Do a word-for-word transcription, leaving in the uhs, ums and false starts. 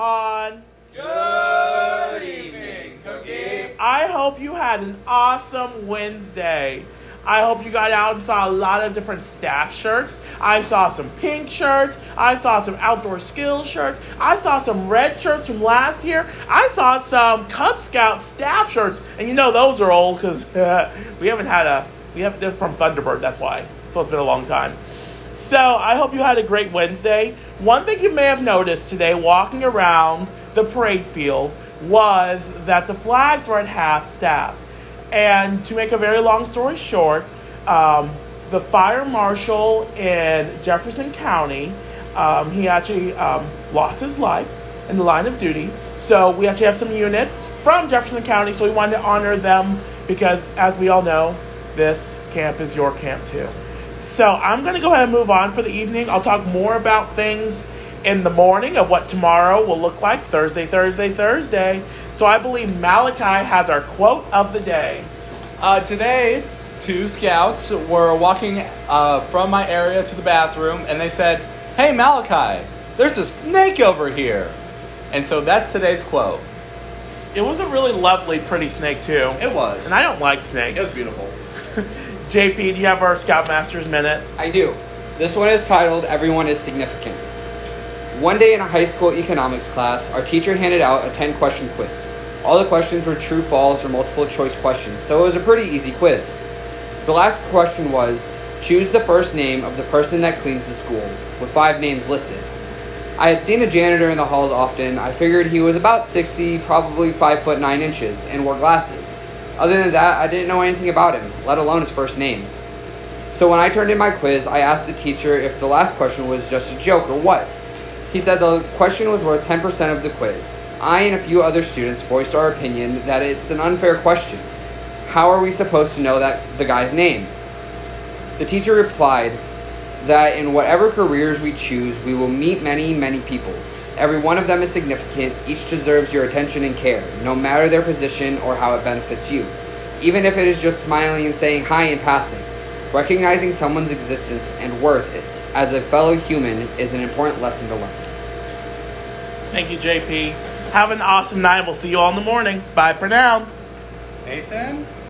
Han. Good evening, Cookie. I hope you had an awesome Wednesday. I hope you got out and saw a lot of different staff shirts. I saw some pink shirts. I saw some outdoor skills shirts. I saw some red shirts from last year. I saw some Cub Scout staff shirts. And you know those are old because uh, we haven't had a, we haven't, they're from Thunderbird, that's why. So it's been a long time. So I hope you had a great Wednesday. One thing you may have noticed today walking around the parade field was that the flags were at half staff. And to make a very long story short, um, the fire marshal in Jefferson County, um, he actually um, lost his life in the line of duty. So we actually have some units from Jefferson County, so we wanted to honor them because, as we all know, this camp is your camp too. So I'm going to go ahead and move on for the evening. I'll talk more about things in the morning of what tomorrow will look like, Thursday, Thursday, Thursday. So I believe Malachi has our quote of the day. Uh, today, two scouts were walking uh, from my area to the bathroom, and they said, "Hey, Malachi, there's a snake over here." And so that's today's quote. It was a really lovely, pretty snake, too. It was. And I don't like snakes. It was beautiful. J P, do you have our Scoutmaster's Minute? I do. This one is titled, "Everyone is Significant." One day in a high school economics class, our teacher handed out a ten-question quiz. All the questions were true, false, or multiple-choice questions, so it was a pretty easy quiz. The last question was, choose the first name of the person that cleans the school, with five names listed. I had seen a janitor in the halls often. I figured he was about sixty, probably five foot nine inches, and wore glasses. Other than that, I didn't know anything about him, let alone his first name. So when I turned in my quiz, I asked the teacher if the last question was just a joke or what. He said the question was worth ten percent of the quiz. I and a few other students voiced our opinion that it's an unfair question. How are we supposed to know that the guy's name? The teacher replied that in whatever careers we choose, we will meet many, many people. Every one of them is significant. Each deserves your attention and care, no matter their position or how it benefits you. Even if it is just smiling and saying hi in passing, recognizing someone's existence and worth it as a fellow human is an important lesson to learn. Thank you, J P. Have an awesome night. We'll see you all in the morning. Bye for now. Nathan?